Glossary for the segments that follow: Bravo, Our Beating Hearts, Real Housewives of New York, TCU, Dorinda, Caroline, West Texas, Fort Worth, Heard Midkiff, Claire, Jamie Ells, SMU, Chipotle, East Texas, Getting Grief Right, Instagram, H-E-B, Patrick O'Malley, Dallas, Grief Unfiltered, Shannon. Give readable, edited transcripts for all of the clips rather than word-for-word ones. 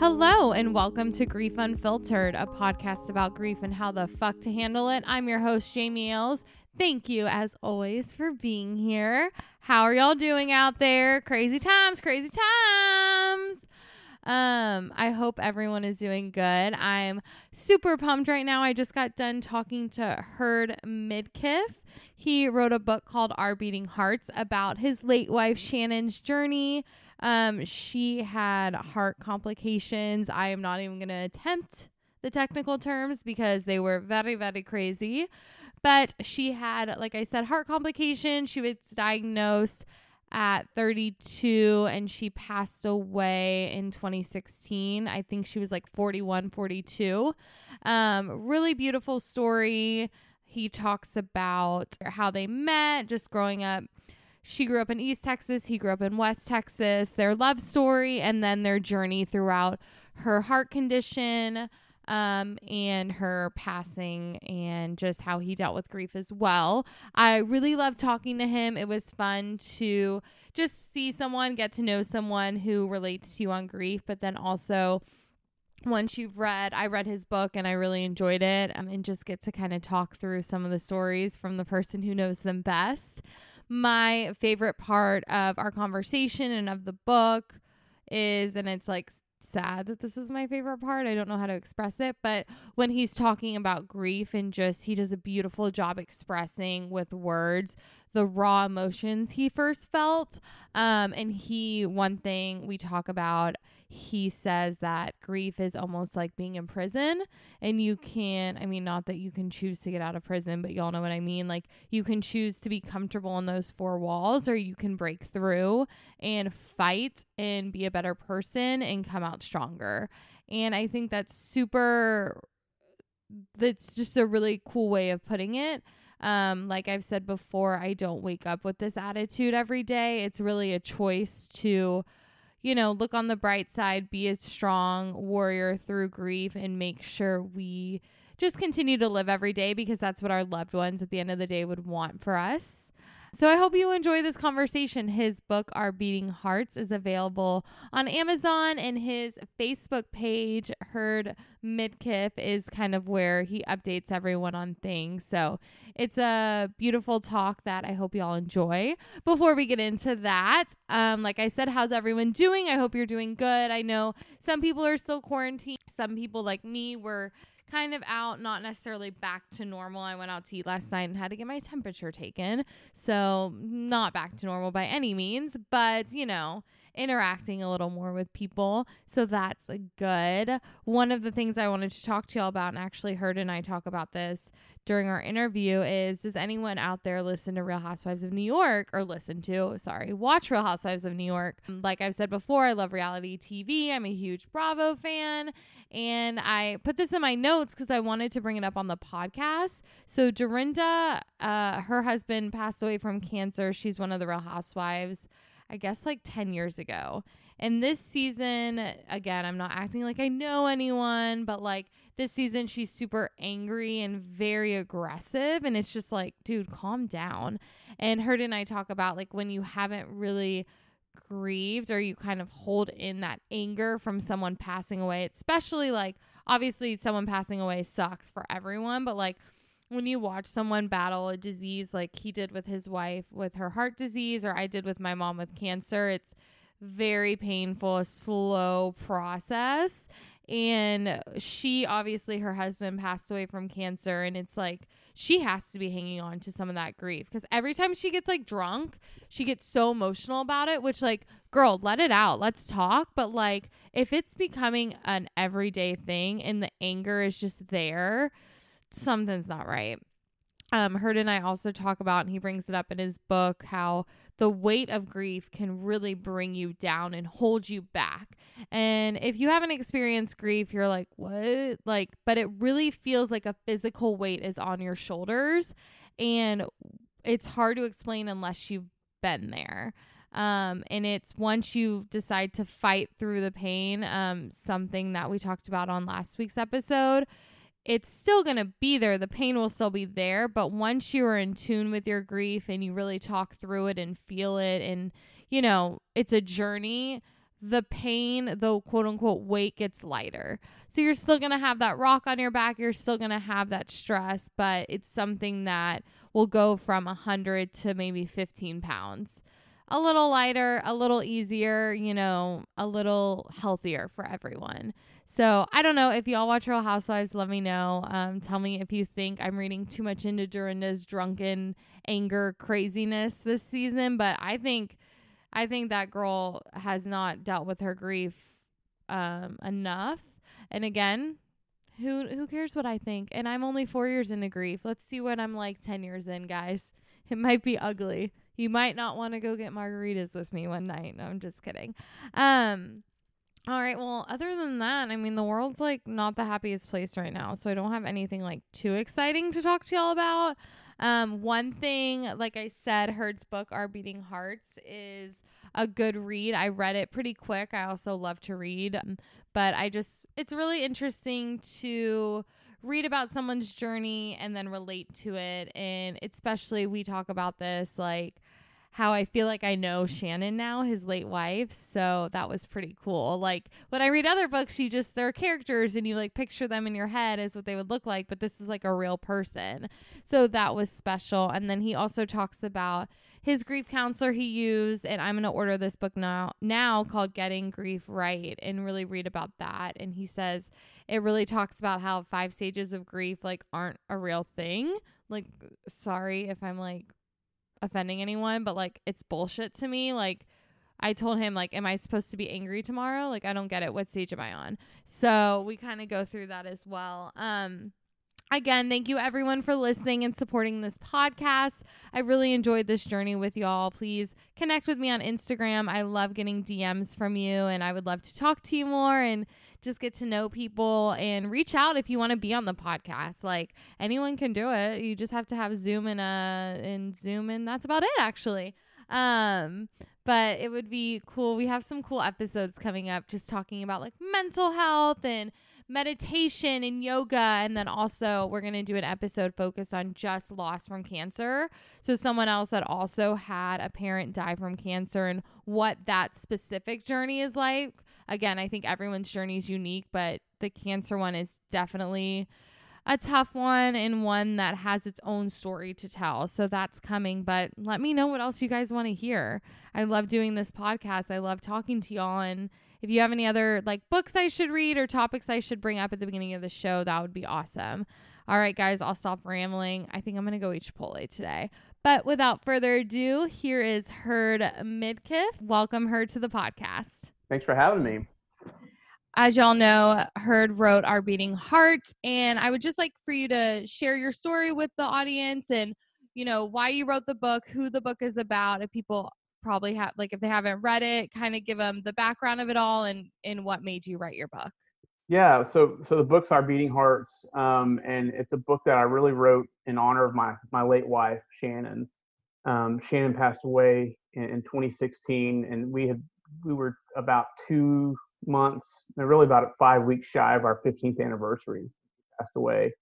Hello and welcome to Grief Unfiltered, a podcast about grief and how the fuck to handle it. I'm your host, Jamie Ells. Thank you, as always, for being here. How are y'all doing out there? Crazy times. I hope everyone is doing good. I'm super pumped right now. I just got done talking to Heard Midkiff. He wrote a book called Our Beating Hearts about his late wife, Shannon's journey. She had heart complications. I am not even going to attempt the technical terms because they were very, very crazy. But she had, like I said, heart complications. She was diagnosed at 32 and she passed away in 2016. I think she was like 41, 42. Really beautiful story. He talks about how they met, just growing up. She grew up in East Texas. He grew up in West Texas. Their love story and then their journey throughout her heart condition and her passing and just how he dealt with grief as well. I really loved talking to him. It was fun to just see someone, get to know someone who relates to you on grief, but then also once you've read, I read his book and I really enjoyed it and just get to kind of talk through some of the stories from the person who knows them best. My favorite part of our conversation and of the book is, and it's like sad that this is my favorite part, I don't know how to express it, but when he's talking about grief and just, he does a beautiful job expressing with words the raw emotions he first felt. And one thing we talk about, he says that grief is almost like being in prison, and not that you can choose to get out of prison, but y'all know what I mean. Like, you can choose to be comfortable in those four walls, or you can break through and fight and be a better person and come out stronger. And I think that's just a really cool way of putting it. Like I've said before, I don't wake up with this attitude every day. It's really a choice to, look on the bright side, be a strong warrior through grief, and make sure we just continue to live every day because that's what our loved ones at the end of the day would want for us. So I hope you enjoy this conversation. His book, Our Beating Hearts, is available on Amazon, and his Facebook page, Heard Midkiff, is kind of where he updates everyone on things. So it's a beautiful talk that I hope you all enjoy. Before we get into that, like I said, how's everyone doing? I hope you're doing good. I know some people are still quarantined. Some people like me were kind of out, not necessarily back to normal. I went out to eat last night and had to get my temperature taken. So not back to normal by any means, but interacting a little more with people. So that's good. One of the things I wanted to talk to y'all about, and actually Heard and I talk about this during our interview, is does anyone out there listen to Real Housewives of New York or watch Real Housewives of New York? Like I've said before, I love reality TV. I'm a huge Bravo fan. And I put this in my notes because I wanted to bring it up on the podcast. So Dorinda, her husband passed away from cancer. She's one of the Real Housewives, I guess, like 10 years ago. And this season, again, I'm not acting like I know anyone, but like this season, she's super angry and very aggressive. And it's just like, dude, calm down. And Heard and I talk about like when you haven't really grieved or you kind of hold in that anger from someone passing away, especially like, obviously someone passing away sucks for everyone, but like when you watch someone battle a disease like he did with his wife with her heart disease, or I did with my mom with cancer, it's very painful, a slow process. And she, obviously her husband passed away from cancer, and it's like she has to be hanging on to some of that grief because every time she gets like drunk, she gets so emotional about it, which like, girl, let it out. Let's talk. But like if it's becoming an everyday thing and the anger is just there, something's not right. Heard and I also talk about, and he brings it up in his book, how the weight of grief can really bring you down and hold you back. And if you haven't experienced grief, you're like, what? Like, but it really feels like a physical weight is on your shoulders, and it's hard to explain unless you've been there. And it's once you decide to fight through the pain, something that we talked about on last week's episode, it's still going to be there. The pain will still be there. But once you are in tune with your grief and you really talk through it and feel it, and, it's a journey, the pain, the quote unquote weight, gets lighter. So you're still going to have that rock on your back. You're still going to have that stress, but it's something that will go from 100 to maybe 15 pounds. A little lighter, a little easier, you know, a little healthier for everyone. So I don't know if y'all watch Real Housewives. Let me know. Tell me if you think I'm reading too much into Dorinda's drunken anger craziness this season, but I think that girl has not dealt with her grief enough. And again, who cares what I think? And I'm only 4 years into grief. Let's see what I'm like 10 years in, guys. It might be ugly. You might not want to go get margaritas with me one night. No, I'm just kidding. All right. Well, other than that, I mean, the world's like not the happiest place right now. So I don't have anything like too exciting to talk to y'all about. One thing, like I said, Heard's book, Our Beating Hearts, is a good read. I read it pretty quick. I also love to read, but it's really interesting to read about someone's journey and then relate to it. And especially we talk about this, like how I feel like I know Shannon now, his late wife. So that was pretty cool. Like when I read other books, they're characters and you like picture them in your head as what they would look like, but this is like a real person. So that was special. And then he also talks about his grief counselor he used, and I'm going to order this book now called Getting Grief Right, and really read about that. And he says it really talks about how 5 stages of grief like aren't a real thing. Like, sorry if I'm like offending anyone, but like it's bullshit to me. Like I told him, like, am I supposed to be angry tomorrow? Like, I don't get it. What stage am I on? So we kind of go through that as well. Again, thank you everyone for listening and supporting this podcast. I really enjoyed this journey with y'all. Please connect with me on Instagram. I love getting DMs from you, and I would love to talk to you more and just get to know people, and reach out if you want to be on the podcast. Like anyone can do it. You just have to have Zoom and Zoom, and that's about it actually. But it would be cool. We have some cool episodes coming up just talking about like mental health and meditation and yoga. And then also we're going to do an episode focused on just loss from cancer. So someone else that also had a parent die from cancer and what that specific journey is like. Again, I think everyone's journey is unique, but the cancer one is definitely a tough one and one that has its own story to tell. So that's coming, but let me know what else you guys want to hear. I love doing this podcast. I love talking to y'all, and if you have any other like books I should read or topics I should bring up at the beginning of the show, that would be awesome. All right, guys, I'll stop rambling. I think I'm going to go eat Chipotle today. But without further ado, here is Heard Midkiff. Welcome, Heard, to the podcast. Thanks for having me. As y'all know, Heard wrote Our Beating Hearts, and I would just like for you to share your story with the audience and, you know, why you wrote the book, who the book is about, if people probably have, like, if they haven't read it, kind of give them the background of it all and what made you write your book. Yeah, so the book's Our Beating Hearts, and it's a book that I really wrote in honor of my late wife, Shannon. Shannon passed away in 2016, and we were about 2 months, and really about 5 weeks shy of our 15th anniversary. Passed away,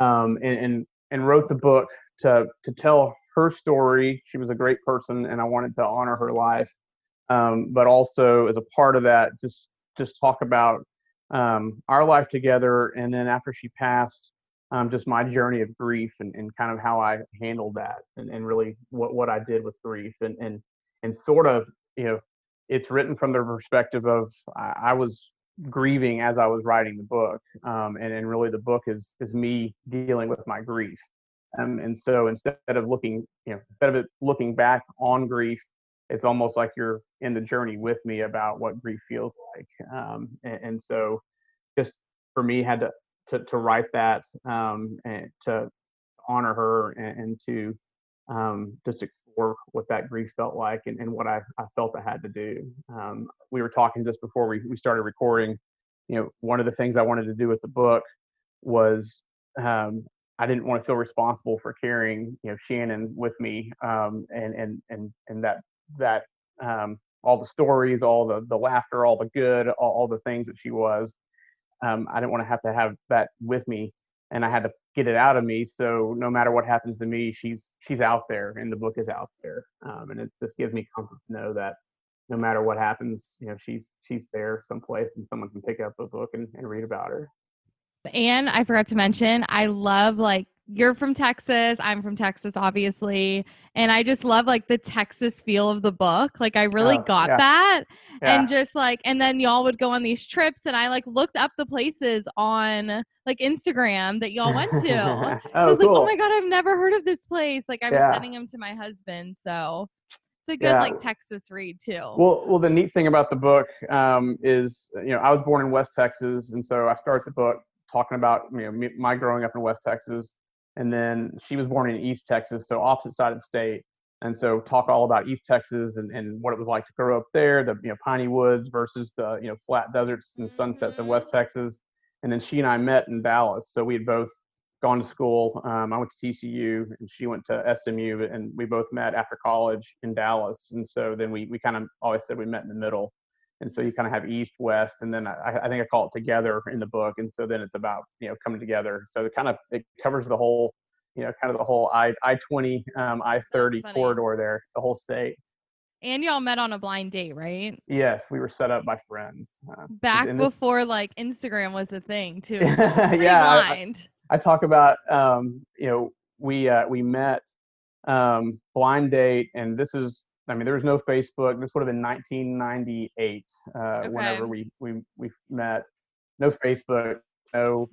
and wrote the book to tell her story. She was a great person, and I wanted to honor her life. But also, as a part of that, just talk about our life together. And then after she passed, just my journey of grief and kind of how I handled that, and really what I did with grief, and sort of, you know, it's written from the perspective of I was grieving as I was writing the book. And really the book is me dealing with my grief. And so instead of it looking back on grief, it's almost like you're in the journey with me about what grief feels like. And so just for me, had to write that, and to honor her, and to just explore what that grief felt like, and what I felt I had to do. We were talking just before we started recording, you know, one of the things I wanted to do with the book was, I didn't want to feel responsible for carrying, you know, Shannon with me, and that all the stories, all the laughter, all the good, all the things that she was. I didn't want to have that with me, and I had to get it out of me. So no matter what happens to me, she's out there, and the book is out there, and it just gives me comfort to know that no matter what happens, you know, she's there someplace and someone can pick up a book and read about her. And I forgot to mention, I love, like, you're from Texas. I'm from Texas, obviously. And I just love, like, the Texas feel of the book. Like, I really that. Yeah. And just, like, and then y'all would go on these trips. And I, like, looked up the places on, like, Instagram that y'all went to. So I was like, oh, my God, I've never heard of this place. Like, I was sending them to my husband. So it's a good, like, Texas read, too. Well, the neat thing about the book is, you know, I was born in West Texas. And so I start the book talking about, you know, my growing up in West Texas. And then she was born in East Texas, so opposite side of the state. And so talk all about East Texas and what it was like to grow up there, the, you know, piney woods versus the, you know, flat deserts and sunsets of West Texas. And then she and I met in Dallas. So we had both gone to school. I went to TCU and she went to SMU, and we both met after college in Dallas. And so then we kind of always said we met in the middle. And so you kind of have East, West, and then I think I call it together in the book. And so then it's about, you know, coming together. So it kind of, it covers the whole, you know, kind of the whole I-20, I-30 corridor there, the whole state. And y'all met on a blind date, right? Yes. We were set up by friends. Back before like Instagram was a thing too. So blind. I talk about, you know, we met, blind date, and this is, I mean, there was no Facebook. This would have been 1998 whenever we met. No Facebook, no,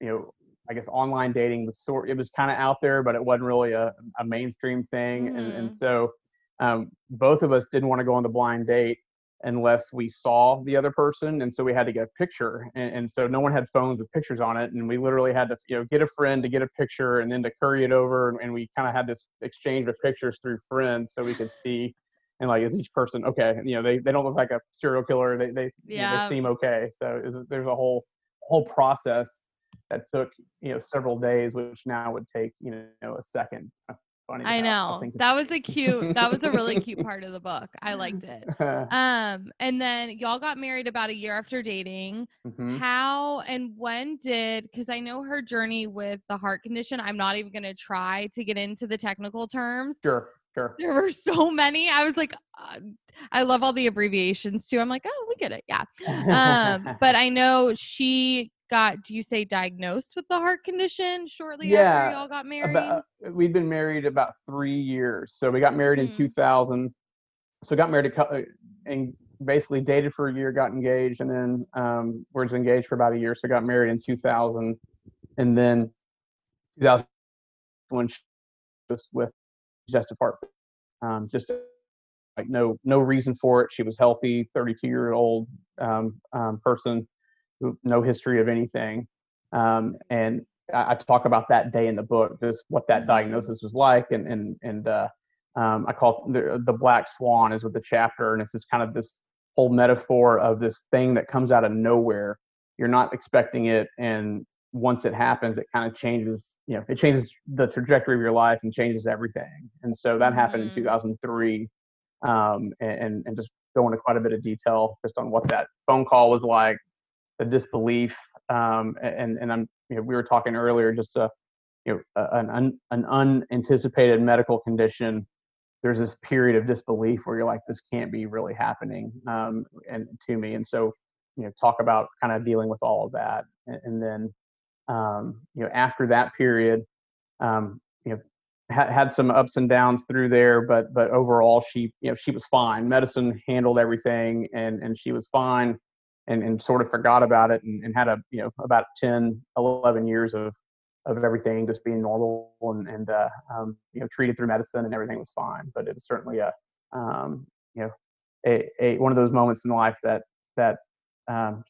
you know, I guess online dating was sort. It was kind of out there, but it wasn't really a mainstream thing. Mm-hmm. And so both of us didn't want to go on the blind date unless we saw the other person. And so we had to get a picture. And so no one had phones with pictures on it. And we literally had to, you know, get a friend to get a picture and then to curry it over. And we kind of had this exchange of pictures through friends so we could see, and like, is each person okay? You know, they don't look like a serial killer. They you know, they seem okay. So there's a whole process that took, you know, several days, which now would take, you know, a second. Funny I know. That was a really cute part of the book. I liked it. And then y'all got married about a year after dating. Mm-hmm. How and when did, because I know her journey with the heart condition, I'm not even going to try to get into the technical terms. Sure. There were so many. I was like, I love all the abbreviations too. I'm like, oh, we get it. Yeah. But I know she got, do you say diagnosed with the heart condition shortly after y'all got married? We'd been married about 3 years. So we got married in 2000. So got married and basically dated for a year, got engaged, and then was engaged for about a year. So got married in 2000. And then 2001 she was with digestive heart. Just like no reason for it. She was healthy, 32-year-old person. No history of anything. And I talk about that day in the book, just what that diagnosis was like. And I call it the black swan is what the chapter. And it's just kind of this whole metaphor of this thing that comes out of nowhere. You're not expecting it. And once it happens, it kind of changes, you know, it changes the trajectory of your life and changes everything. And so that happened in 2003. And just go into quite a bit of detail just on what that phone call was like, the disbelief, and I'm, you know, we were talking earlier, just an unanticipated medical condition. There's this period of disbelief where you're like, this can't be really happening, and to me. And so, you know, talk about kind of dealing with all of that, and then, you know, after that period, you know, had some ups and downs through there, but overall, she was fine. Medicine handled everything, and she was fine. And sort of forgot about it and had a, you know, about 10, 11 years of everything just being normal and you know, treated through medicine and everything was fine. But it was certainly a one of those moments in life that the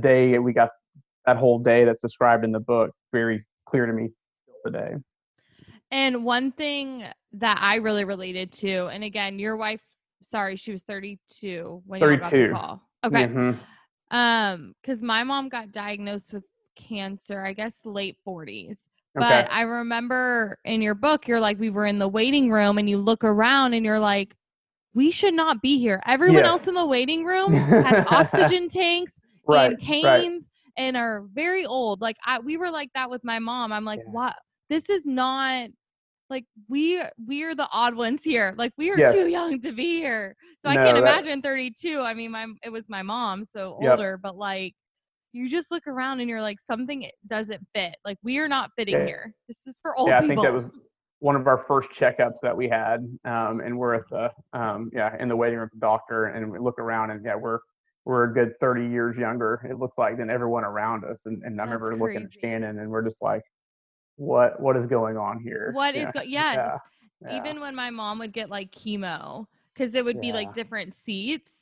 day we got that whole day that's described in the book, very clear to me today. And one thing that I really related to, and again, your wife, sorry, she was 32 when you got the call. Okay. Mm-hmm. Cause my mom got diagnosed with cancer, I guess late 40s, but I remember in your book, you're like, we were in the waiting room and you look around and you're like, we should not be here. Everyone else in the waiting room has oxygen tanks and canes and are very old. Like we were like that with my mom. I'm like, what? This is not like we're the odd ones here. Like we are too young to be here. So I can't imagine 32. I mean, it was my mom, so older, but like you just look around and you're like, something doesn't fit. Like we are not fitting here. This is for old people. I think that was one of our first checkups that we had. And we're at the, in the waiting room with the doctor, and we look around and we're a good 30 years younger, it looks like, than everyone around us. And I remember looking at Shannon and we're just like, what is going on here? Even when my mom would get like chemo, because it would be like different seats,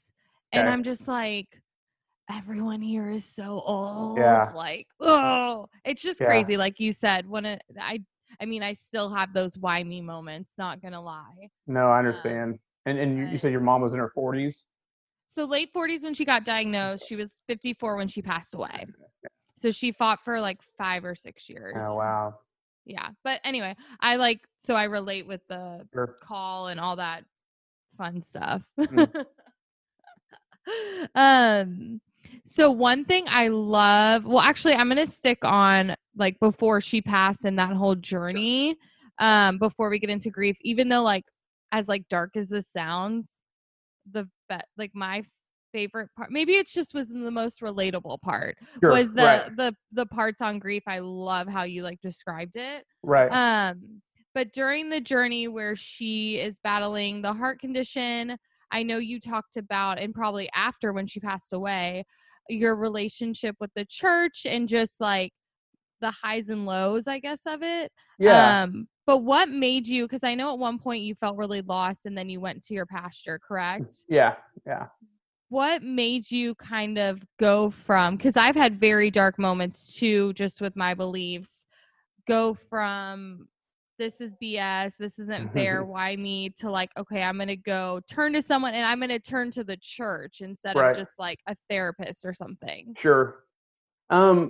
and I'm just like, everyone here is so old. Like, oh, it's just crazy. Like you said, I mean, I still have those why me moments, not gonna lie. No, I understand. And you said your mom was in her 40s? So late 40s when she got diagnosed. She was 54 when she passed away. So she fought for like 5 or 6 years. Oh, wow. Yeah. But anyway, I relate with the call and all that fun stuff. Mm. So one thing I love, well, actually I'm going to stick on like before she passed and that whole journey, before we get into grief, even though like, as like dark as this sounds, like my favorite part, maybe it's just was the most relatable part, was the parts on grief. I love how you like described it. Right. But during the journey where she is battling the heart condition, I know you talked about, and probably after when she passed away, your relationship with the church and just like the highs and lows, I guess, of it. Yeah. But what made you, because I know at one point you felt really lost and then you went to your pastor, correct? Yeah. Yeah. What made you kind of go from, because I've had very dark moments too, just with my beliefs, go from this is BS, this isn't fair, why me, to like, okay, I'm going to go turn to someone and I'm going to turn to the church instead of just like a therapist or something. Sure. I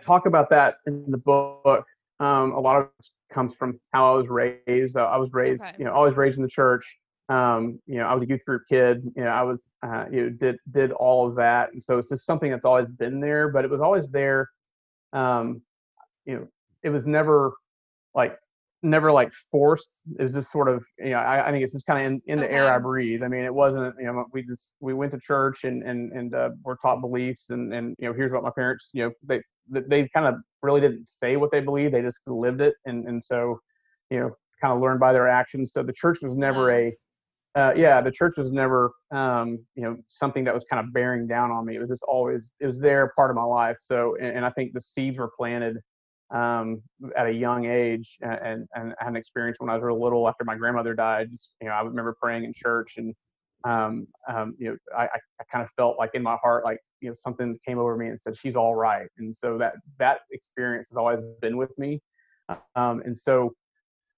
talk about that in the book. A lot of it comes from how I was raised. Okay. Always raised in the church. I was a youth group kid. I did all of that. And so it's just something that's always been there, but it was always there. It was never forced. It was just sort of, I think it's just kind of in the air I breathe. I mean, it wasn't, we went to church and were taught beliefs and here's what my parents, they kind of really didn't say what they believed. They just lived it. And so, kind of learned by their actions. So the church was never something that was kind of bearing down on me. It was just always, it was there, part of my life. So, and I think the seeds were planted at a young age, and I had an experience when I was real little after my grandmother died. I remember praying in church, and I kind of felt like in my heart, like something came over me and said, she's all right. And so that experience has always been with me. And so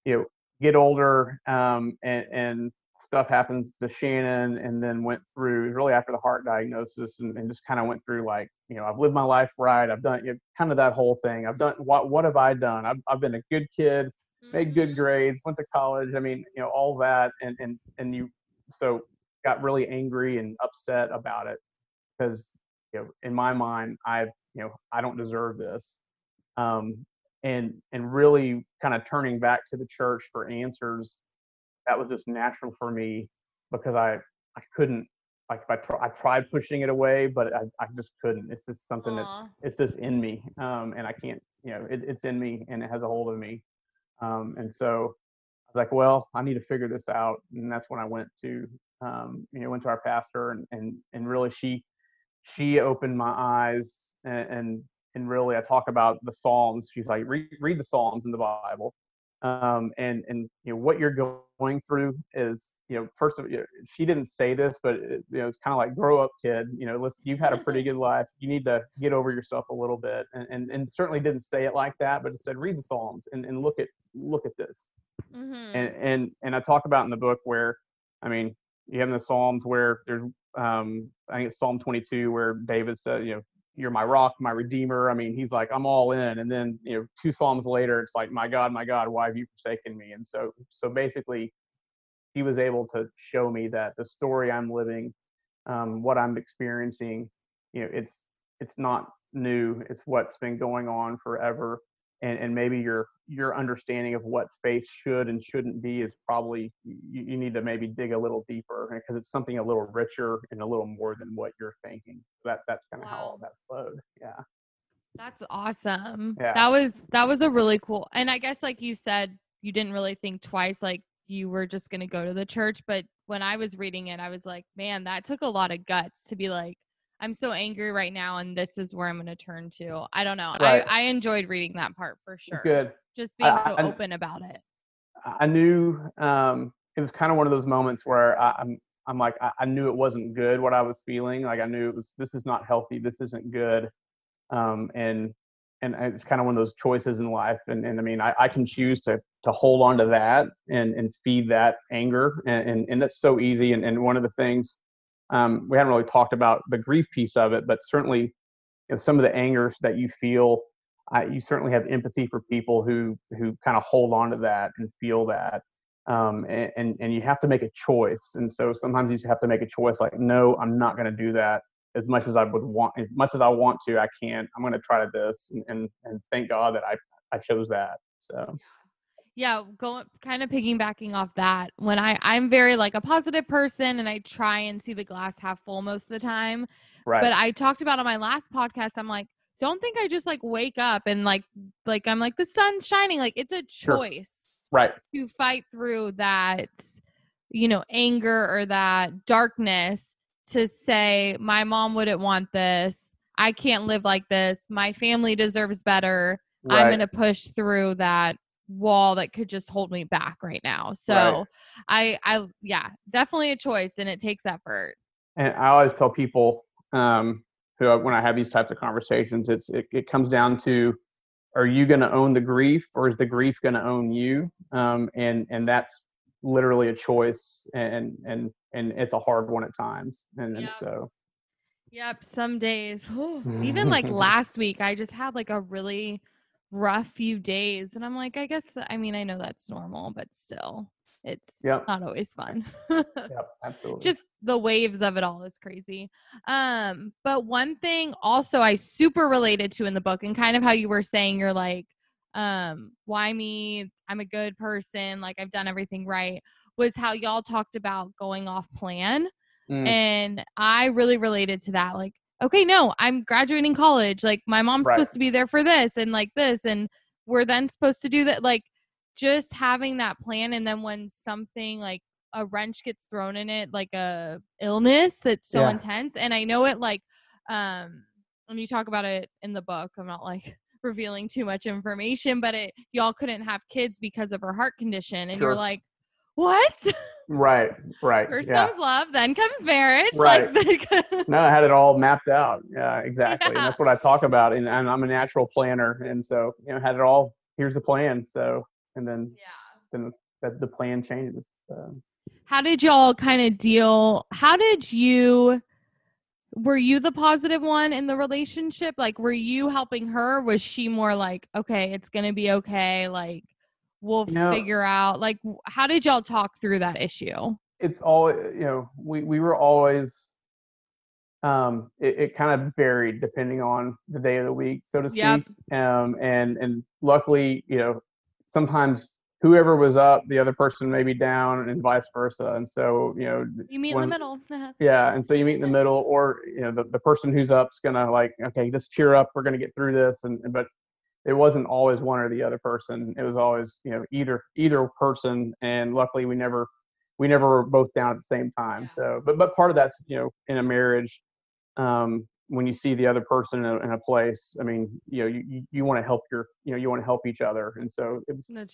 get older, and stuff happens to Shannon, and then went through really after the heart diagnosis, and just kind of went through like, I've lived my life right. I've done kind of that whole thing. I've done, what have I done? I've been a good kid, made good grades, went to college. I mean, all that. And so got really angry and upset about it because, in my mind, I don't deserve this. And really kind of turning back to the church for answers. That was just natural for me because I couldn't, like, I tried pushing it away, but I just couldn't. It's just something it's just in me. And I can't, it's in me and it has a hold of me. And so I was like, well, I need to figure this out. And that's when I went to, went to our pastor, and really she opened my eyes, and really I talk about the Psalms. She's like, read the Psalms in the Bible. And what you're going through is, first of all, she didn't say this, but it's kind of like, grow up, kid, you've had a pretty good life. You need to get over yourself a little bit. And certainly didn't say it like that, but it said, read the Psalms and look at this. Mm-hmm. And I talk about in the book where, I mean, you have in the Psalms where there's, I think it's Psalm 22, where David said, you're my rock, my redeemer. I mean, he's like, I'm all in. And then, 2 Psalms later, it's like, my God, why have you forsaken me? And so basically he was able to show me that the story I'm living, what I'm experiencing, it's not new. It's what's been going on forever. and maybe your understanding of what faith should and shouldn't be is probably, you need to maybe dig a little deeper, because right? It's something a little richer and a little more than what you're thinking. So that's kind of how all that flowed. Yeah. That's awesome. Yeah. That was a really cool, and I guess like you said, you didn't really think twice, like you were just going to go to the church. But when I was reading it, I was like, man, that took a lot of guts to be like, I'm so angry right now, and this is where I'm going to turn to. I don't know. Right. I enjoyed reading that part for sure. Good. Just being so open about it. I knew it was kind of one of those moments where I'm like, I knew it wasn't good what I was feeling. Like I knew this is not healthy. This isn't good. And it's kind of one of those choices in life. And I mean, I can choose to hold on to that and feed that anger. And that's so easy. And one of the things, we haven't really talked about the grief piece of it, but certainly, some of the angers that you feel, you certainly have empathy for people who kind of hold on to that and feel that. And you have to make a choice. And so sometimes you just have to make a choice, like, no, I'm not going to do that. As much as I would want, as much as I want to, I can't. I'm going to try this, and thank God that I chose that. So, yeah, kind of piggybacking off that. When I'm very like a positive person, and I try and see the glass half full most of the time. Right. But I talked about on my last podcast, I'm like, don't think I just like wake up and like I'm like the sun's shining. Like it's a choice, right? To fight through that, anger or that darkness. To say, my mom wouldn't want this. I can't live like this. My family deserves better. Right. I'm going to push through that wall that could just hold me back right now. So right. I definitely a choice, and it takes effort. And I always tell people who, when I have these types of conversations, it comes down to, are you going to own the grief, or is the grief going to own you? And that's literally a choice, and it's a hard one at times. And so some days, even like last week, I just had like a really rough few days, and I'm like, I guess I know that's normal, but still it's not always fun. Yep, absolutely. Just the waves of it all is crazy. But one thing also I super related to in the book, and kind of how you were saying, you're like, why me? I'm a good person. Like I've done everything right, was how y'all talked about going off plan. And I really related to that. Like, okay, no, I'm graduating college. Like my mom's supposed to be there for this and like this. And we're then supposed to do that. Like just having that plan. And then when something like a wrench gets thrown in it, like a illness that's so intense. And I know it like, when you talk about it in the book, I'm not like revealing too much information, but y'all couldn't have kids because of her heart condition, and you're like, what? Right. First comes love, then comes marriage. Right. Like, no, I had it all mapped out. Yeah, exactly. Yeah. And that's what I talk about, and I'm a natural planner, and so had it all. Here's the plan. So, and then then that the plan changes. So. How did y'all kind of deal? Were you the positive one in the relationship? Like, were you helping her? Was she more like, okay, it's going to be okay. Like we'll figure out, like, how did y'all talk through that issue? It's all, we were always, it kind of varied depending on the day of the week, so to speak. Yep. And luckily, sometimes whoever was up, the other person may be down, and vice versa. And so, you meet in the middle. Yeah. And so you meet in the middle, or, the person who's up's going to like, okay, just cheer up. We're going to get through this. But it wasn't always one or the other person. It was always, either person. And luckily we never were both down at the same time. Yeah. So, but part of that's, in a marriage, when you see the other person in a place, I mean, you want to help you want to help each other. And so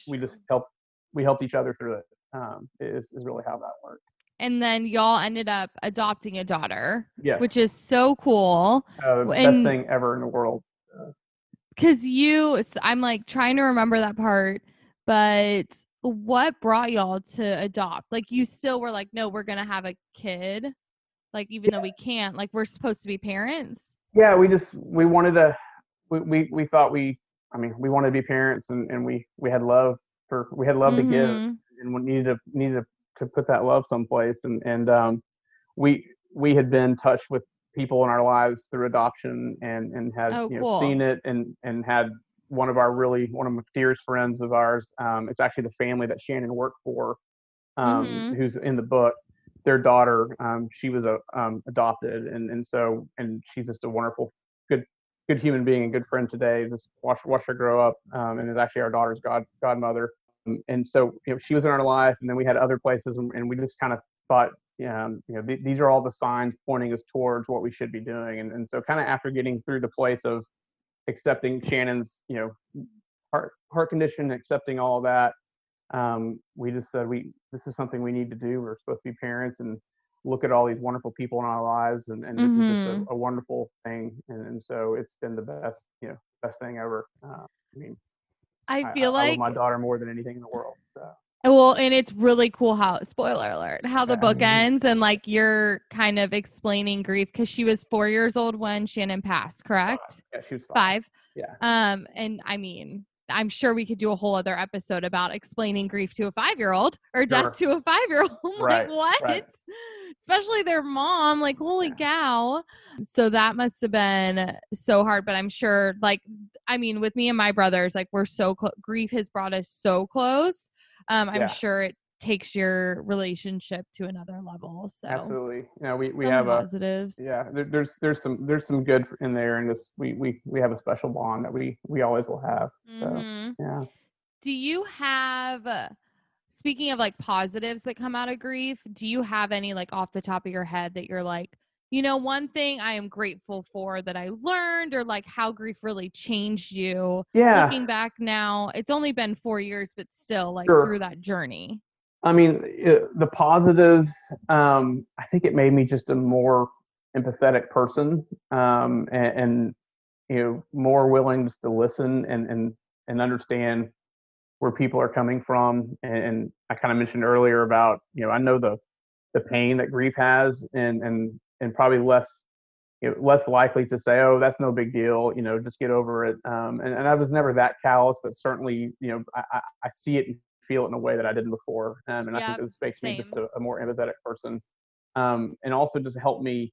we helped each other through it. Is really how that worked. And then y'all ended up adopting a daughter, which is so cool. Best thing ever in the world. Cause I'm like trying to remember that part, but what brought y'all to adopt? Like you still were like, no, we're going to have a kid. Like, even though we can't, like, we're supposed to be parents. Yeah, we wanted to be parents, and we had love to give, and we needed to put that love someplace. And we had been touched with people in our lives through adoption, and had seen it and had one of our really, one of my dearest friends of ours, it's actually the family that Shannon worked for, who's in the book, their daughter, she was adopted. And so she's just a wonderful, good human being and good friend today. Just watched her grow up, and is actually our daughter's godmother. And so, you know, she was in our life, and then we had other places, and we just kind of thought, these are all the signs pointing us towards what we should be doing. And so kind of after getting through the place of accepting Shannon's, heart condition, accepting all of that, we just said, this is something we need to do. We're supposed to be parents and look at all these wonderful people in our lives. And this is just a wonderful thing. And so it's been the best, best thing ever. I feel like I love my daughter more than anything in the world. So. Well, and it's really cool how, spoiler alert, how the book ends, and like you're kind of explaining grief, because she was 4 years old when Shannon passed, correct? Yeah, she was five. Yeah. And I mean, I'm sure we could do a whole other episode about explaining grief to a 5-year-old or death to a 5-year-old. Like what? Right. Especially their mom, like, holy cow. So that must have been so hard, but I'm sure, with me and my brothers, we're so close. Grief has brought us so close. I'm sure it takes your relationship to another level. So absolutely. We have positives. There's some good in there, and this, we have a special bond that we always will have. So, yeah. Do you have, speaking of positives that come out of grief, do you have any off the top of your head that you're one thing I am grateful for that I learned, or how grief really changed you? Yeah. Looking back now, it's only been 4 years, but still through that journey. I mean, the positives, I think it made me just a more empathetic person, and more willing just to listen and understand where people are coming from. And I kind of mentioned earlier about, I know the pain that grief has, and probably less likely to say, oh, that's no big deal, just get over it. And I was never that callous, but certainly, I see it and feel it in a way that I didn't before. I think this makes me just a more empathetic person. And also just helped me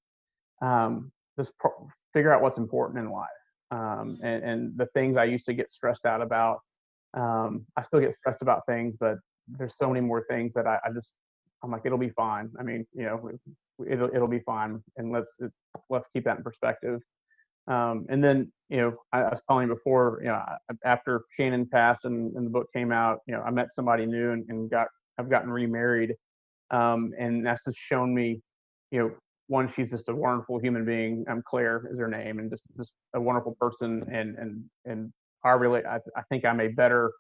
just figure out what's important in life. And the things I used to get stressed out about, I still get stressed about things, but there's so many more things that I'm like, it'll be fine. I mean, it'll be fine. And let's keep that in perspective. And then, I was telling you before, after Shannon passed and the book came out, I met somebody new and I've gotten remarried. And that's just shown me, one, she's just a wonderful human being. Claire is her name, and just a wonderful person. And I think I'm a better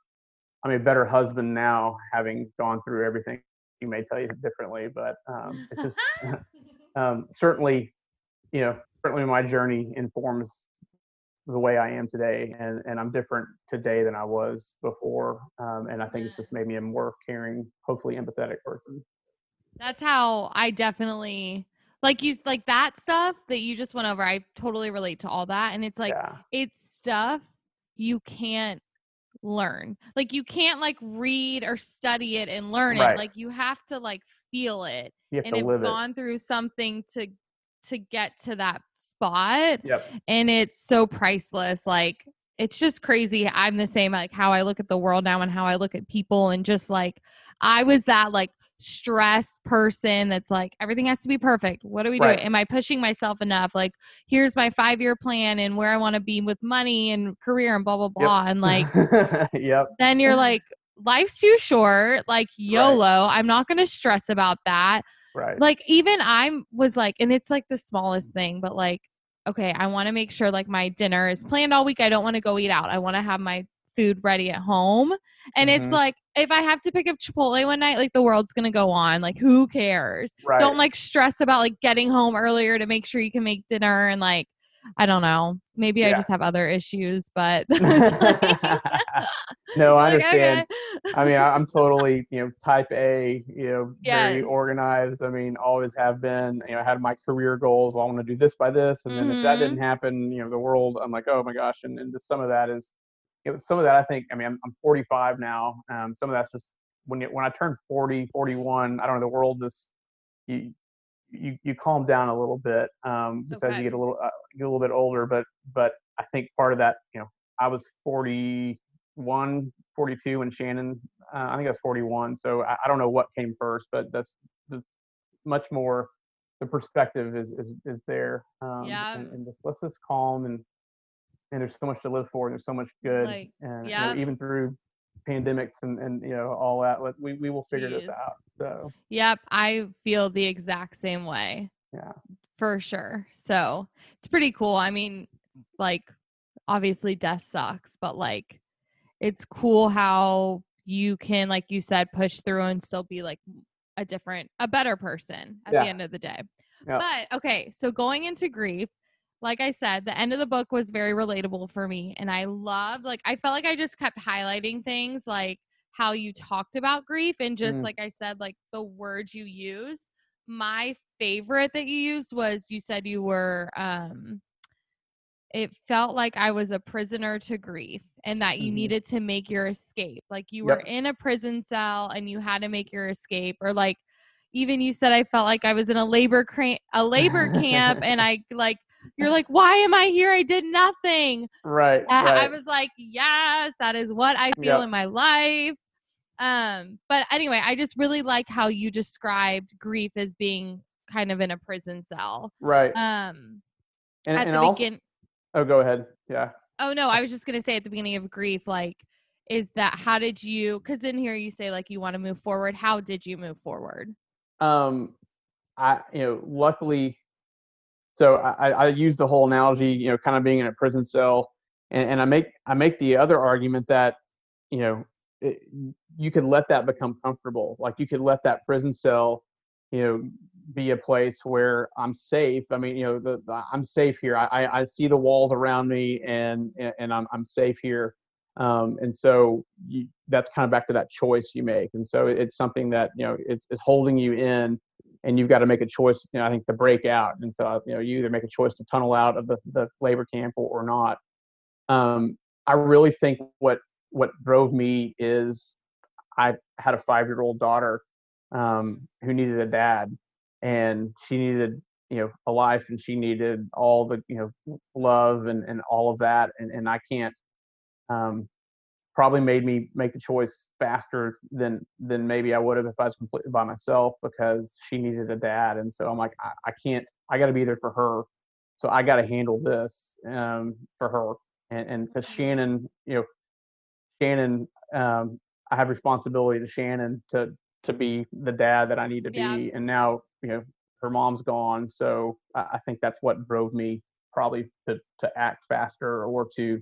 husband now, having gone through everything. You may tell you differently, but it's just certainly my journey informs the way I am today, and I'm different today than I was before, and I think it's just made me a more caring, hopefully empathetic person. That's how I definitely that stuff that you just went over. I totally relate to all that, and it's it's stuff you can't learn. You can't read or study it and learn it. You have to feel it, and have gone through something to get to that spot. Yep. And it's so priceless. It's just crazy. I'm the same, how I look at the world now and how I look at people, and just I was that stressed person that's everything has to be perfect. What are we doing? Am I pushing myself enough? Here's my 5-year plan and where I want to be with money and career and blah, blah, blah. Yep. And then you're life's too short. YOLO. I'm not going to stress about that. Right. Even and it's the smallest thing, but okay, I want to make sure my dinner is planned all week. I don't want to go eat out. I want to have my food ready at home. And it's if I have to pick up Chipotle one night, the world's going to go on. Who cares? Right. Don't stress about getting home earlier to make sure you can make dinner. And I don't know, maybe I just have other issues, but no, I understand. Okay. I mean, I'm totally, type A, very organized. I mean, always have been, I had my career goals. Well, I want to do this by this. And then if that didn't happen, the world, I'm like, oh my gosh. And some of that is, some of that, I think, I'm 45 now. Some of that's just when I turned 40, 41, I don't know, the world just, you calm down a little bit, just as you get a little bit older. But I think part of that, I was 41, 42 when Shannon, I think I was 41. So I don't know what came first, but that's much more, the perspective is there. Yeah. And just, let's just calm and there's so much to live for. And there's so much good. Like, and yeah. You know, even through pandemics and you know, all that, we will figure this out. So. Yep. I feel the exact same way. Yeah. For sure. So it's pretty cool. I mean, like, obviously death sucks, but like, it's cool how you can, like you said, push through and still be like a better person at the end of the day. Yeah. But okay. So going into grief, like I said, the end of the book was very relatable for me. And I loved, like, I felt like I just kept highlighting things like how you talked about grief and just like I said, like the words you use. My favorite that you used was you said you were, it felt like I was a prisoner to grief and that you needed to make your escape. Like you were in a prison cell and you had to make your escape, or like, even you said, I felt like I was in a labor camp and you're like, why am I here? I did nothing. Right. I was like, yes, that is what I feel in my life. But anyway, I just really like how you described grief as being kind of in a prison cell. Right. Oh, go ahead. Yeah. Oh, no, I was just going to say at the beginning of grief, like, is that, how did you, because in here you say like you want to move forward. How did you move forward? Luckily, so I use the whole analogy, you know, kind of being in a prison cell, and I make the other argument that, you know, you could let that become comfortable. Like you could let that prison cell, you know, be a place where I'm safe. I mean, you know, I'm safe here. I see the walls around me and I'm safe here. And so that's kind of back to that choice you make. And so it's something that, you know, it's holding you in and you've got to make a choice, you know, I think, to break out. And so, you know, you either make a choice to tunnel out of the labor camp or not. I really think what drove me is I had a 5-year-old daughter who needed a dad. And she needed, you know, a life, and she needed all the, you know, love and all of that. And I can't, probably made me make the choice faster than maybe I would have if I was completely by myself, because she needed a dad. And so I'm like, I got to be there for her. So I got to handle this, for her. And 'cause Shannon, I have responsibility to Shannon to be the dad that I need to be. Yeah. And now, you know, her mom's gone. So I think that's what drove me probably to act faster, or to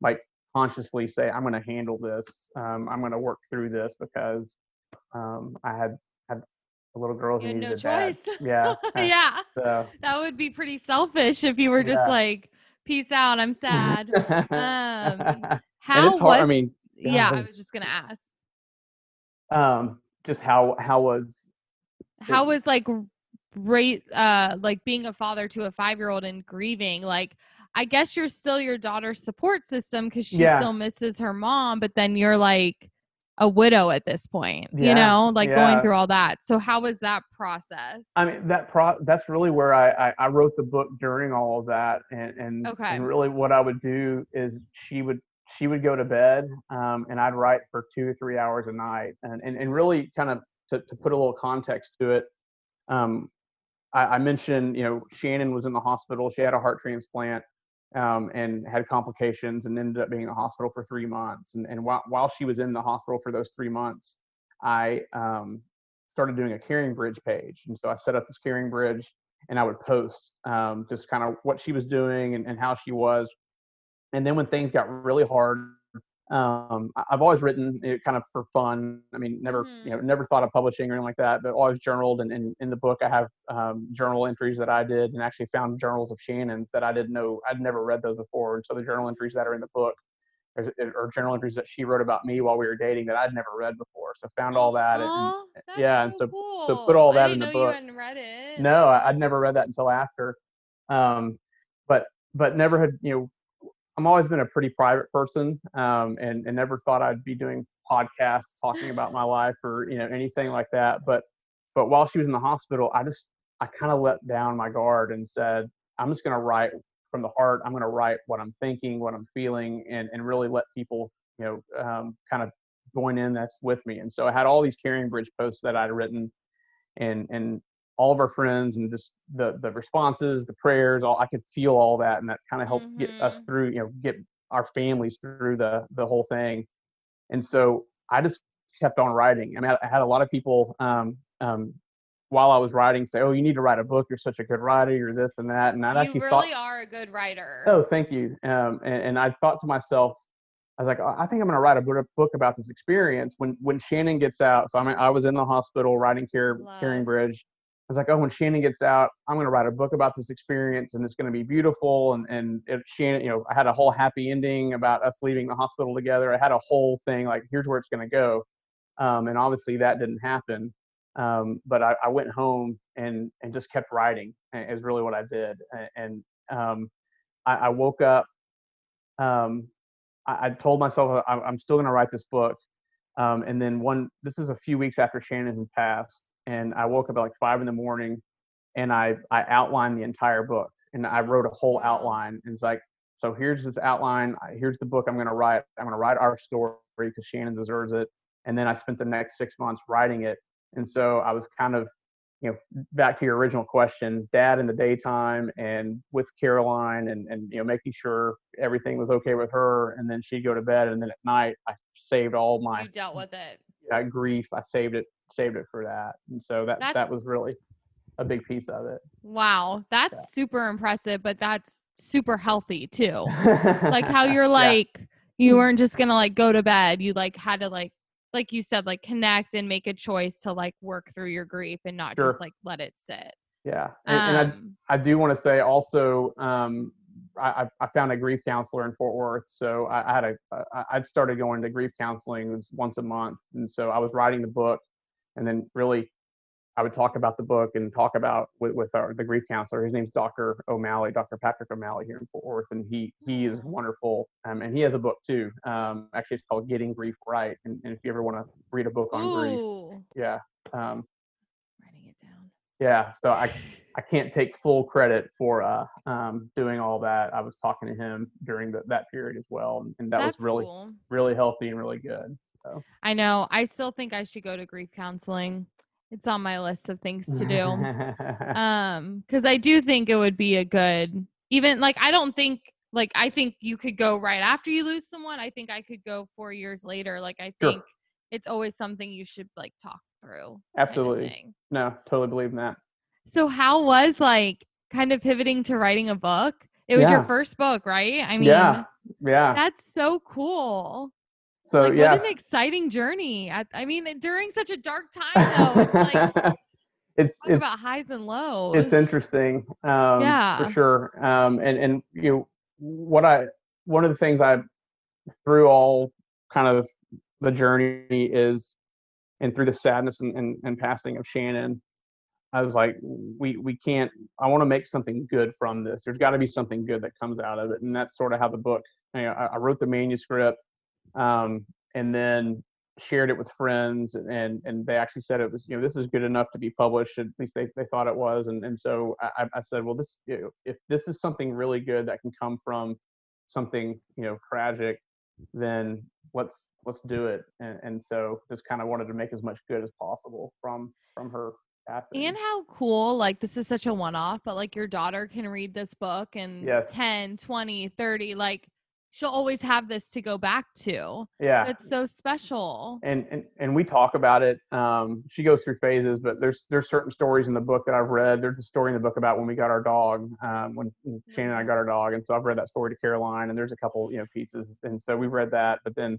like consciously say, I'm going to handle this. I'm going to work through this, because I had a little girl who needed no choice. Yeah. Yeah. So. That would be pretty selfish if you were just like, peace out, I'm sad. How it's hard, was, I mean, yeah, I was just going to ask. Just how was like like being a father to a 5-year-old and grieving, like, I guess you're still your daughter's support system, 'cause she still misses her mom, but then you're like a widow at this point, you know, like going through all that. So how was that process? I mean, that's really where I wrote the book during all of that. And really what I would do is she would go to bed, and I'd write for 2 or 3 hours a night. And really kind of to put a little context to it, I mentioned, you know, Shannon was in the hospital. She had a heart transplant and had complications and ended up being in the hospital for 3 months. And while she was in the hospital for those 3 months, I started doing a Caring Bridge page. And so I set up this Caring Bridge, and I would post just kind of what she was doing and how she was. And then when things got really hard, I've always written it kind of for fun. I mean, never thought of publishing or anything like that, but always journaled. And in the book, I have journal entries that I did, and actually found journals of Shannon's that I didn't know. I'd never read those before. And so the journal entries that are in the book are journal entries that she wrote about me while we were dating that I'd never read before. So found all that. Cool. So put all that in the book. I didn't know you hadn't read it. No, I'd never read that until after. But never had, you know, I'm always been a pretty private person, and never thought I'd be doing podcasts talking about my life or, you know, anything like that. But while she was in the hospital, I kind of let down my guard and said, I'm just going to write from the heart. I'm going to write what I'm thinking, what I'm feeling, and really let people, kind of join in that's with me. And so I had all these Carrying Bridge posts that I'd written, and all of our friends, and just the responses, the prayers, all I could feel all that. And that kind of helped get us through, get our families through the whole thing. And so I just kept on writing. I mean, I had a lot of people, while I was writing, say, "Oh, you need to write a book. You're such a good writer. You're this and that." And I actually thought, "You really are a good writer." Oh, thank you. And I thought to myself, I was like, I think I'm going to write a book about this experience when Shannon gets out. So I mean, I was in the hospital writing Carrying Bridge. I was like, oh, when Shannon gets out, I'm going to write a book about this experience, and it's going to be beautiful. And if Shannon, I had a whole happy ending about us leaving the hospital together. I had a whole thing, like, here's where it's going to go. And obviously that didn't happen. But I went home and just kept writing, is really what I did. And I woke up, I told myself, I'm still going to write this book. And then this is a few weeks after Shannon had passed, and I woke up at like 5 a.m, and I outlined the entire book, and I wrote a whole outline. And it's like, so here's this outline. Here's the book I'm going to write. I'm going to write our story because Shannon deserves it. And then I spent the next 6 months writing it. And so I was kind of, back to your original question, dad in the daytime and with Caroline and making sure everything was okay with her. And then she'd go to bed. And then at night, I saved all my, you dealt with it. Grief. I saved it for that. And so that was really a big piece of it. Wow. That's super impressive, but that's super healthy too. Like how you're like, you weren't just going to like go to bed. You like had to like you said, like connect and make a choice to like work through your grief and not just like let it sit. Yeah. And I do want to say also, I found a grief counselor in Fort Worth. So I'd started going to grief counseling once a month. And so I was writing the book, and then really I would talk about the book and talk about with the grief counselor. His name's Dr. Patrick O'Malley here in Fort Worth. And he is wonderful. And he has a book too. Actually it's called Getting Grief Right. And if you ever want to read a book on grief, writing it down. Yeah. So I can't take full credit for, doing all that. I was talking to him during that period as well. And that's was really, cool. Really healthy and really good. So. I know. I still think I should go to grief counseling. It's on my list of things to do. 'Cause I do think it would be a good, even like, I think you could go right after you lose someone. I think I could go 4 years later. Like, I think it's always something you should like talk through. Absolutely. Kind of no, totally believe in that. So how was like kind of pivoting to writing a book? It was your first book, right? I mean, yeah. That's so cool. So like, what an exciting journey. I mean, during such a dark time though, it's like, it's about highs and lows. It's interesting. For sure. And one of the things I through all kind of the journey is, and through the sadness and passing of Shannon, I was like, we can't, I want to make something good from this. There's got to be something good that comes out of it. And that's sort of how the book, I wrote the manuscript, and then shared it with friends, and they actually said it was, this is good enough to be published. At least they thought it was. And so I said, well, this, if this is something really good that can come from something, tragic, then let's do it. And so just kind of wanted to make as much good as possible from her passing. And how cool, like, this is such a one-off, but like your daughter can read this book and 10, 20, 30, like, she'll always have this to go back to. Yeah. It's so special. And we talk about it. She goes through phases, but there's certain stories in the book that I've read. There's a story in the book about when we got our dog, when Shannon and I got our dog. And so I've read that story to Caroline, and there's a couple, pieces. And so we've read that, but then,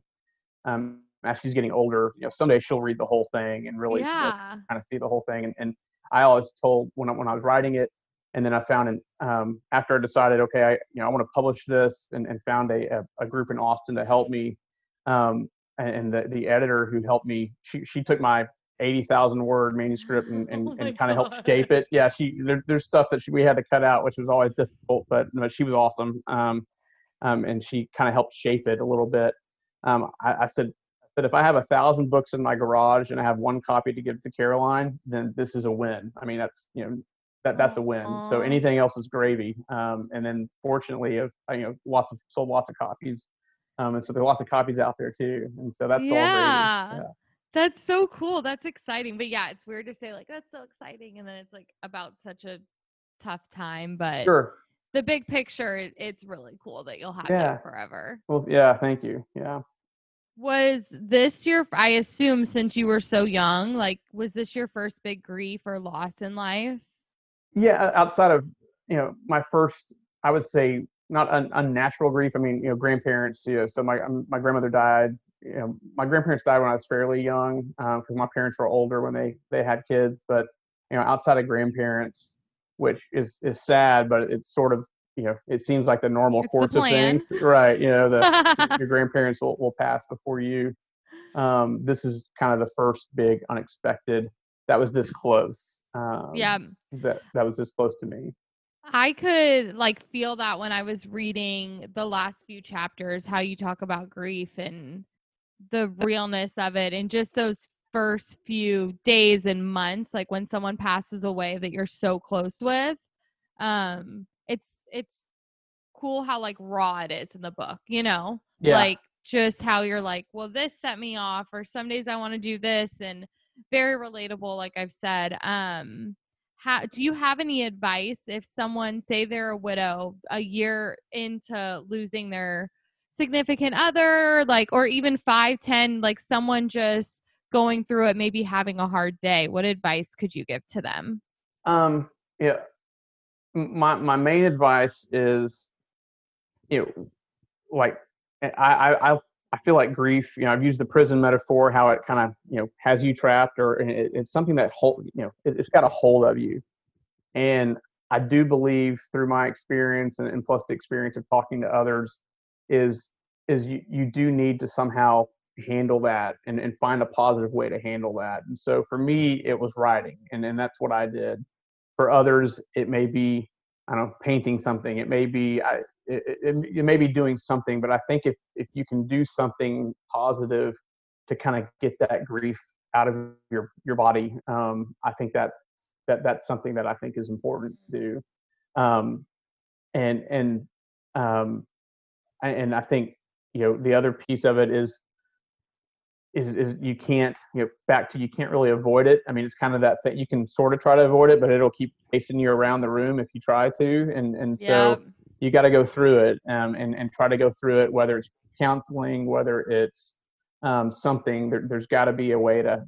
as she's getting older, someday she'll read the whole thing and really kind of see the whole thing. And I always told when I was writing it, and then I found after I decided, okay, I want to publish this, and found a group in Austin to help me. And the editor who helped me, she took my 80,000 word manuscript and kind of helped shape it. Yeah. There's stuff that we had to cut out, which was always difficult, but she was awesome. And she kind of helped shape it a little bit. I said, that if I have 1,000 books in my garage and I have one copy to give to Caroline, then this is a win. I mean, that's, that's a win. So anything else is gravy. And then fortunately, sold lots of copies. And so there are lots of copies out there too. And so that's all gravy. Yeah. That's so cool. That's exciting. But yeah, it's weird to say like, that's so exciting. And then it's like about such a tough time, but sure. The big picture, it's really cool that you'll have that forever. Well, yeah. Thank you. Yeah. Was this your, I assume since you were so young, like, was this your first big grief or loss in life? Yeah. Outside of, my first, I would say not unnatural grief. I mean, grandparents, so my grandmother died. My grandparents died when I was fairly young because my parents were older when they had kids. But, outside of grandparents, which is sad, but it's sort of, it seems like the normal course of things. Right. Your grandparents will pass before you. This is kind of the first big unexpected that was this close. That was this close to me. I could feel that when I was reading the last few chapters, how you talk about grief and the realness of it and just those first few days and months, like when someone passes away that you're so close with. It's cool how raw it is in the book, just how you're well, this set me off, or some days I want to do this, and very relatable. Like I've said, how do you have any advice if someone, say they're a widow a year into losing their significant other, or even 5, 10, someone just going through it, maybe having a hard day? What advice could you give to them? My main advice is, I feel like grief, I've used the prison metaphor, how it kind of, has you trapped, or it's something that it's got a hold of you. And I do believe through my experience and plus the experience of talking to others is you do need to somehow handle that and find a positive way to handle that. And so for me, it was writing, and that's what I did. For others, it may be, painting something. It may be, it may be doing something, but I think if you can do something positive to kind of get that grief out of your body, I think that's something that I think is important to do. And I think, the other piece of it is you can't, you can't really avoid it. I mean, it's kind of that thing. You can sort of try to avoid it, but it'll keep chasing you around the room if you try to. And so you got to go through it, and try to go through it, whether it's counseling, whether it's something, there's got to be a way to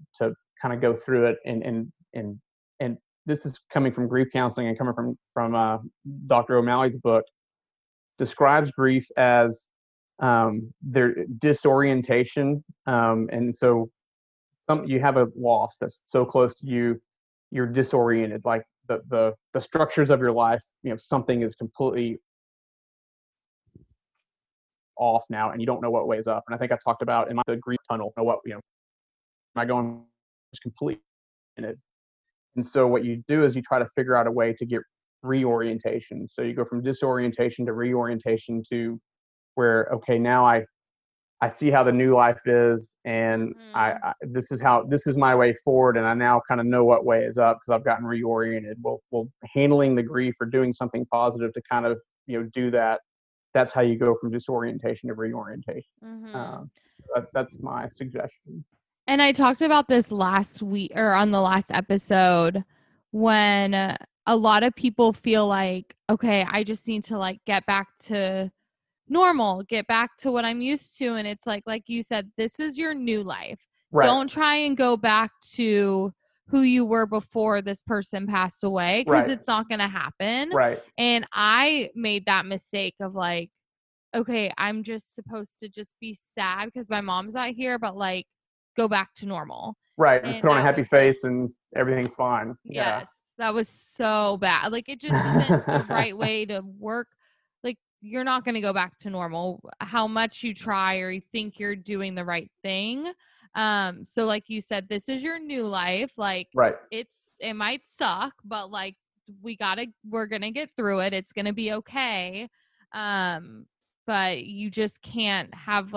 kind of go through it. And this is coming from grief counseling and coming from Dr. O'Malley's book. Describes grief as their disorientation, and so you have a loss that's so close to you, you're disoriented, like the structures of your life, something is completely off now, and you don't know what way's up. And I think I talked about in the grief tunnel, am I going just completely in it? And so what you do is you try to figure out a way to get reorientation. So you go from disorientation to reorientation to where, okay, now I see how the new life is, and I this is my way forward, and I now kind of know what way is up because I've gotten reoriented. Well, handling the grief or doing something positive to kind of do that. That's how you go from disorientation to reorientation. Mm-hmm. That's my suggestion. And I talked about this last week or on the last episode when. A lot of people feel like, okay, I just need to get back to normal, get back to what I'm used to. And it's like you said, this is your new life. Right. Don't try and go back to who you were before this person passed away, because it's not going to happen. Right. And I made that mistake of okay, I'm just supposed to just be sad because my mom's not here, but go back to normal. Right. And just put on a happy face and everything's fine. Yes. Yeah. That was so bad. It just isn't the right way to work. You're not going to go back to normal, how much you try or you think you're doing the right thing. So like you said, this is your new life. It might suck, but we're going to get through it. It's going to be okay. But you just can't have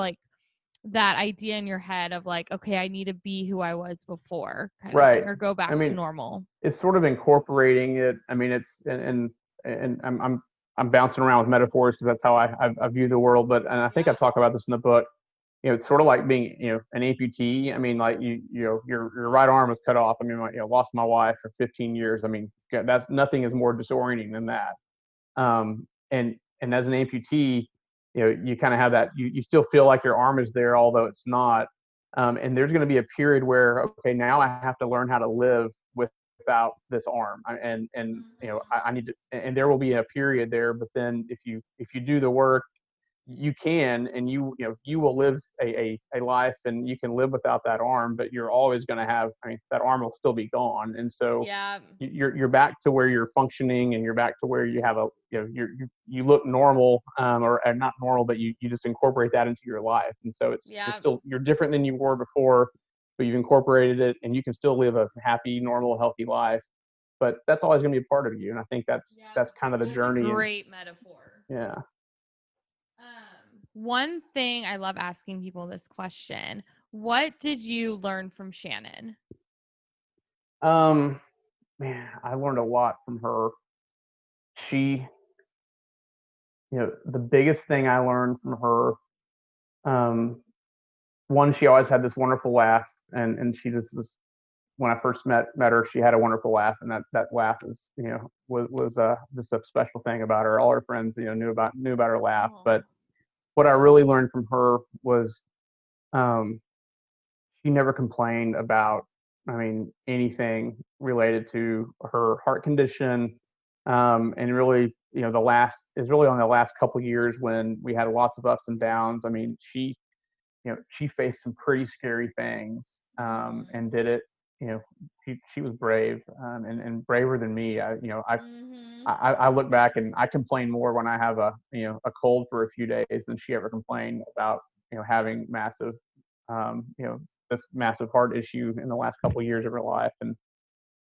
that idea in your head of like, okay, I need to be who I was before, kind of thing, or go back to normal. It's sort of incorporating it. I mean, it's and I'm bouncing around with metaphors because that's how I view the world. But and I think I talk about this in the book. You know, it's sort of like being, you know, an amputee. I mean, like you know, your right arm was cut off. I mean, I lost my wife for 15 years. I mean, that's nothing is more disorienting than that. And as an amputee, you know, you kind of have that, you still feel like your arm is there, although it's not. And there's going to be a period where, okay, now I have to learn how to live without this arm. And you know, I need to, and there will be a period there, but then if you do the work, you can, and you will live a life, and you can live without that arm, but you're always going to have, I mean, that arm will still be gone. And so you're back to where you're functioning, and you're back to where you have a, you know, you look normal, or not normal, but you just incorporate that into your life. And so you're different than you were before, but you've incorporated it, and you can still live a happy, normal, healthy life, but that's always going to be a part of you. And I think that's kind of the journey. Great metaphor. Yeah. One thing I love asking people this question: what did you learn from Shannon? Man, I learned a lot from her. She, you know, the biggest thing I learned from her, one, she always had this wonderful laugh, and she just was. When I first met her, she had a wonderful laugh, and that laugh is, you know, was just a special thing about her. All her friends, you know, knew about her laugh. Oh. But what I really learned from her was, she never complained about, I mean, anything related to her heart condition, and really, you know, on the last couple of years when we had lots of ups and downs. I mean, she, you know, she faced some pretty scary things, and did it. You know, she was brave, and braver than me. I look back and I complain more when I have a cold for a few days than she ever complained about, you know, having massive, this massive heart issue in the last couple of years of her life. And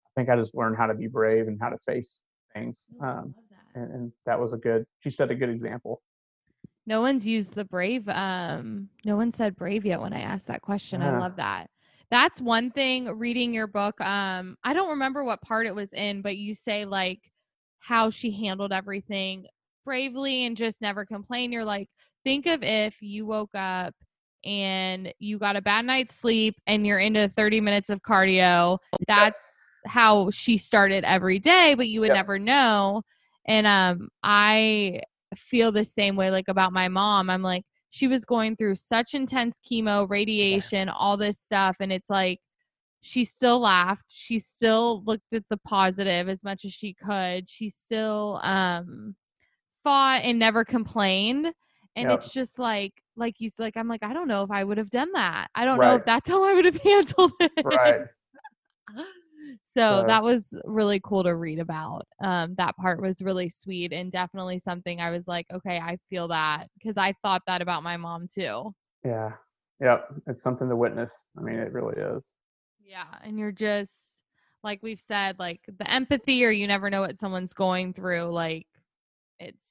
I think I just learned how to be brave and how to face things. And that was she set a good example. No one's used the brave. No one said brave yet when I asked that question. I love that. That's one thing reading your book. I don't remember what part it was in, but you say like how she handled everything bravely and just never complained. You're like, think of if you woke up and you got a bad night's sleep and you're into 30 minutes of cardio. That's how she started every day, but you would never know. And I feel the same way, like about my mom. I'm like, she was going through such intense chemo, radiation, all this stuff. And it's like, she still laughed. She still looked at the positive as much as she could. She still fought and never complained. And it's just like you said, like, I'm like, I don't know if I would have done that. I don't know if that's how I would have handled it. Right. So that was really cool to read about. That part was really sweet and definitely something I was like, okay, I feel that, because I thought that about my mom too. Yeah. Yep. It's something to witness. I mean, it really is. Yeah. And you're just, like we've said, like the empathy, or you never know what someone's going through. Like it's.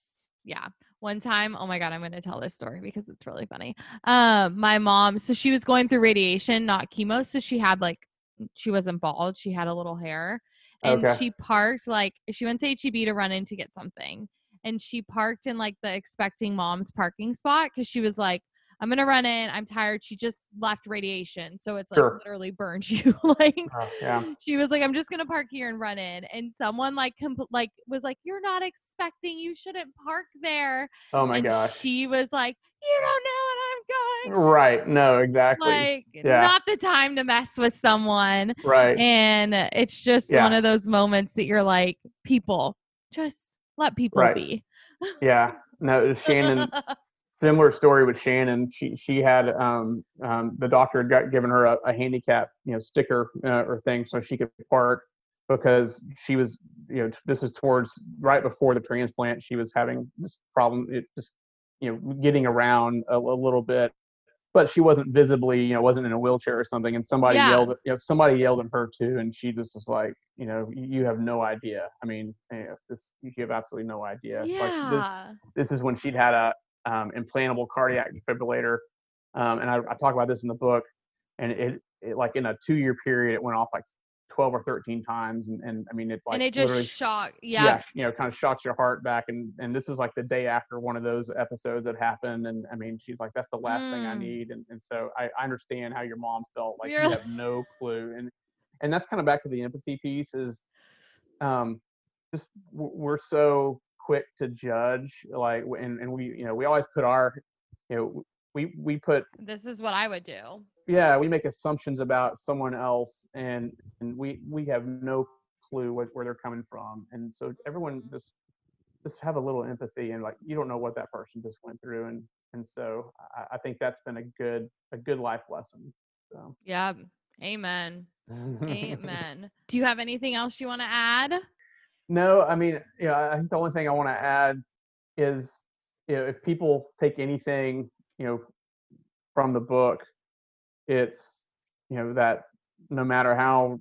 One time, oh my God, I'm going to tell this story because it's really funny. My mom, so she was going through radiation, not chemo. So she had she wasn't bald. She had a little hair, and she parked, like she went to H-E-B to run in to get something. And she parked in like the expecting mom's parking spot. 'Cause she was like, I'm going to run in. I'm tired. She just left radiation. So it's like literally burned you. She was like, I'm just going to park here and run in. And someone was like, you're not expecting, you shouldn't park there. Oh my gosh. She was like, you don't know what I'm going. Right. No, exactly. Not the time to mess with someone. Right. And it's just one of those moments that you're like, people, just let people be. Yeah. No, Shannon, similar story with Shannon. She had, the doctor had given her a handicap, you know, sticker or thing so she could park, because she was, you know, this is towards right before the transplant. She was having this problem. It just, you know, getting around a little bit, but she wasn't visibly, you know, wasn't in a wheelchair or something. And somebody yelled at her too. And she just was like, you know, you have no idea. I mean, you have absolutely no idea. Yeah. Like this is when she'd had a implantable cardiac defibrillator. And I talk about this in the book, and it like in a 2-year period, it went off like 12 or 13 times. And I mean, it like, and it just shocked. Yeah. Yeah. You know, kind of shocks your heart back. And this is like the day after one of those episodes that happened. And I mean, she's like, that's the last thing I need. And so I understand how your mom felt, like you have no clue. And that's kind of back to the empathy piece is, just we're so quick to judge, like, and we, you know, we always put our, you know, we put, this is what I would do. Yeah, we make assumptions about someone else, and we have no clue where they're coming from. And so everyone just have a little empathy, and like, you don't know what that person just went through. And so I think that's been a good life lesson. So. Yeah. Amen. Amen. Do you have anything else you want to add? No, I mean, yeah, I think the only thing I want to add is, you know, if people take anything, you know, from the book, it's, you know, that no matter how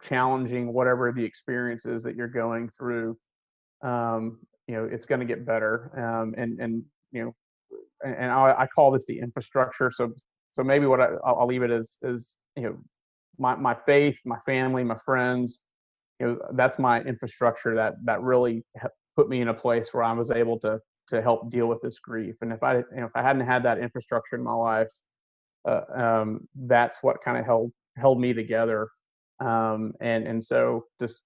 challenging whatever the experience is that you're going through, you know, it's going to get better. And you know, and I call this the infrastructure. So maybe what I'll leave it is, you know, my faith, my family, my friends, you know, that's my infrastructure that really put me in a place where I was able to help deal with this grief. And if I hadn't had that infrastructure in my life, that's what kind of held me together. And so just,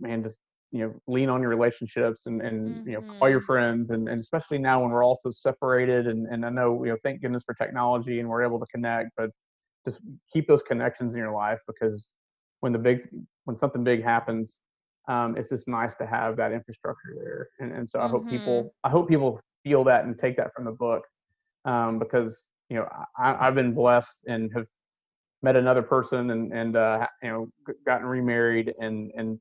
you know, lean on your relationships and mm-hmm. you know, call your friends. And especially now when we're all so separated, and I know, you know, thank goodness for technology and we're able to connect, but just keep those connections in your life, because when something big happens, it's just nice to have that infrastructure there. And so I mm-hmm. hope people feel that and take that from the book, because, you know, I've been blessed and have met another person and you know, gotten remarried and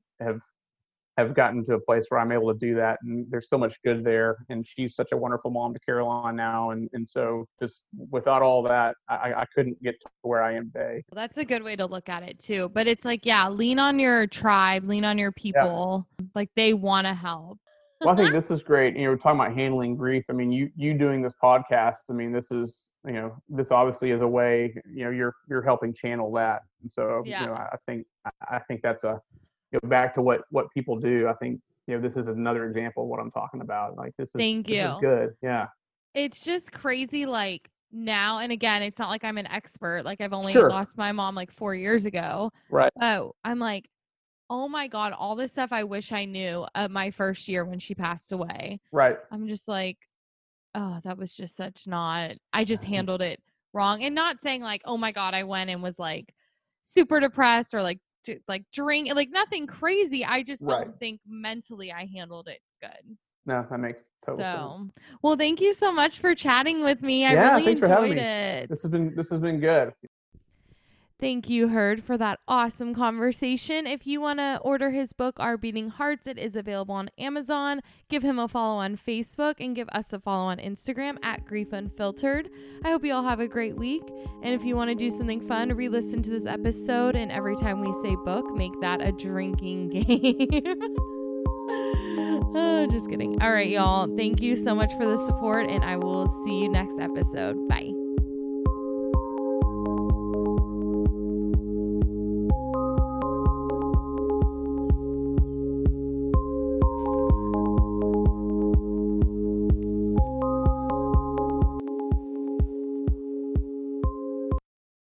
have gotten to a place where I'm able to do that. And there's so much good there. And she's such a wonderful mom to Caroline now. And so just without all that, I couldn't get to where I am today. Well, that's a good way to look at it too. But it's like, yeah, lean on your tribe, lean on your people. Yeah. Like they want to help. Well, I think this is great. You know, we're talking about handling grief. I mean, you doing this podcast, I mean, this is, you know, this obviously is a way, you know, you're helping channel that. And so, yeah. You know, I think that's a, you know, back to what people do. I think, you know, this is another example of what I'm talking about. Like this is good. Yeah. It's just crazy. Like now, and again, it's not like I'm an expert. Like I've only lost my mom like 4 years ago. Right. Oh, I'm like, oh my God, all this stuff I wish I knew my first year when she passed away. Right. I'm just like, oh, that was just I just handled it wrong. And not saying like, oh my God, I went and was like super depressed or like drink, like nothing crazy. I just don't think mentally I handled it good. No, that makes total sense. Well, thank you so much for chatting with me. I really enjoyed it. This has been good. Thank you, Heard, for that awesome conversation. If you want to order his book, Our Beating Hearts, it is available on Amazon. Give him a follow on Facebook and give us a follow on Instagram at Grief Unfiltered. I hope you all have a great week. And if you want to do something fun, re-listen to this episode. And every time we say book, make that a drinking game. Oh, just kidding. All right, y'all. Thank you so much for the support, and I will see you next episode. Bye.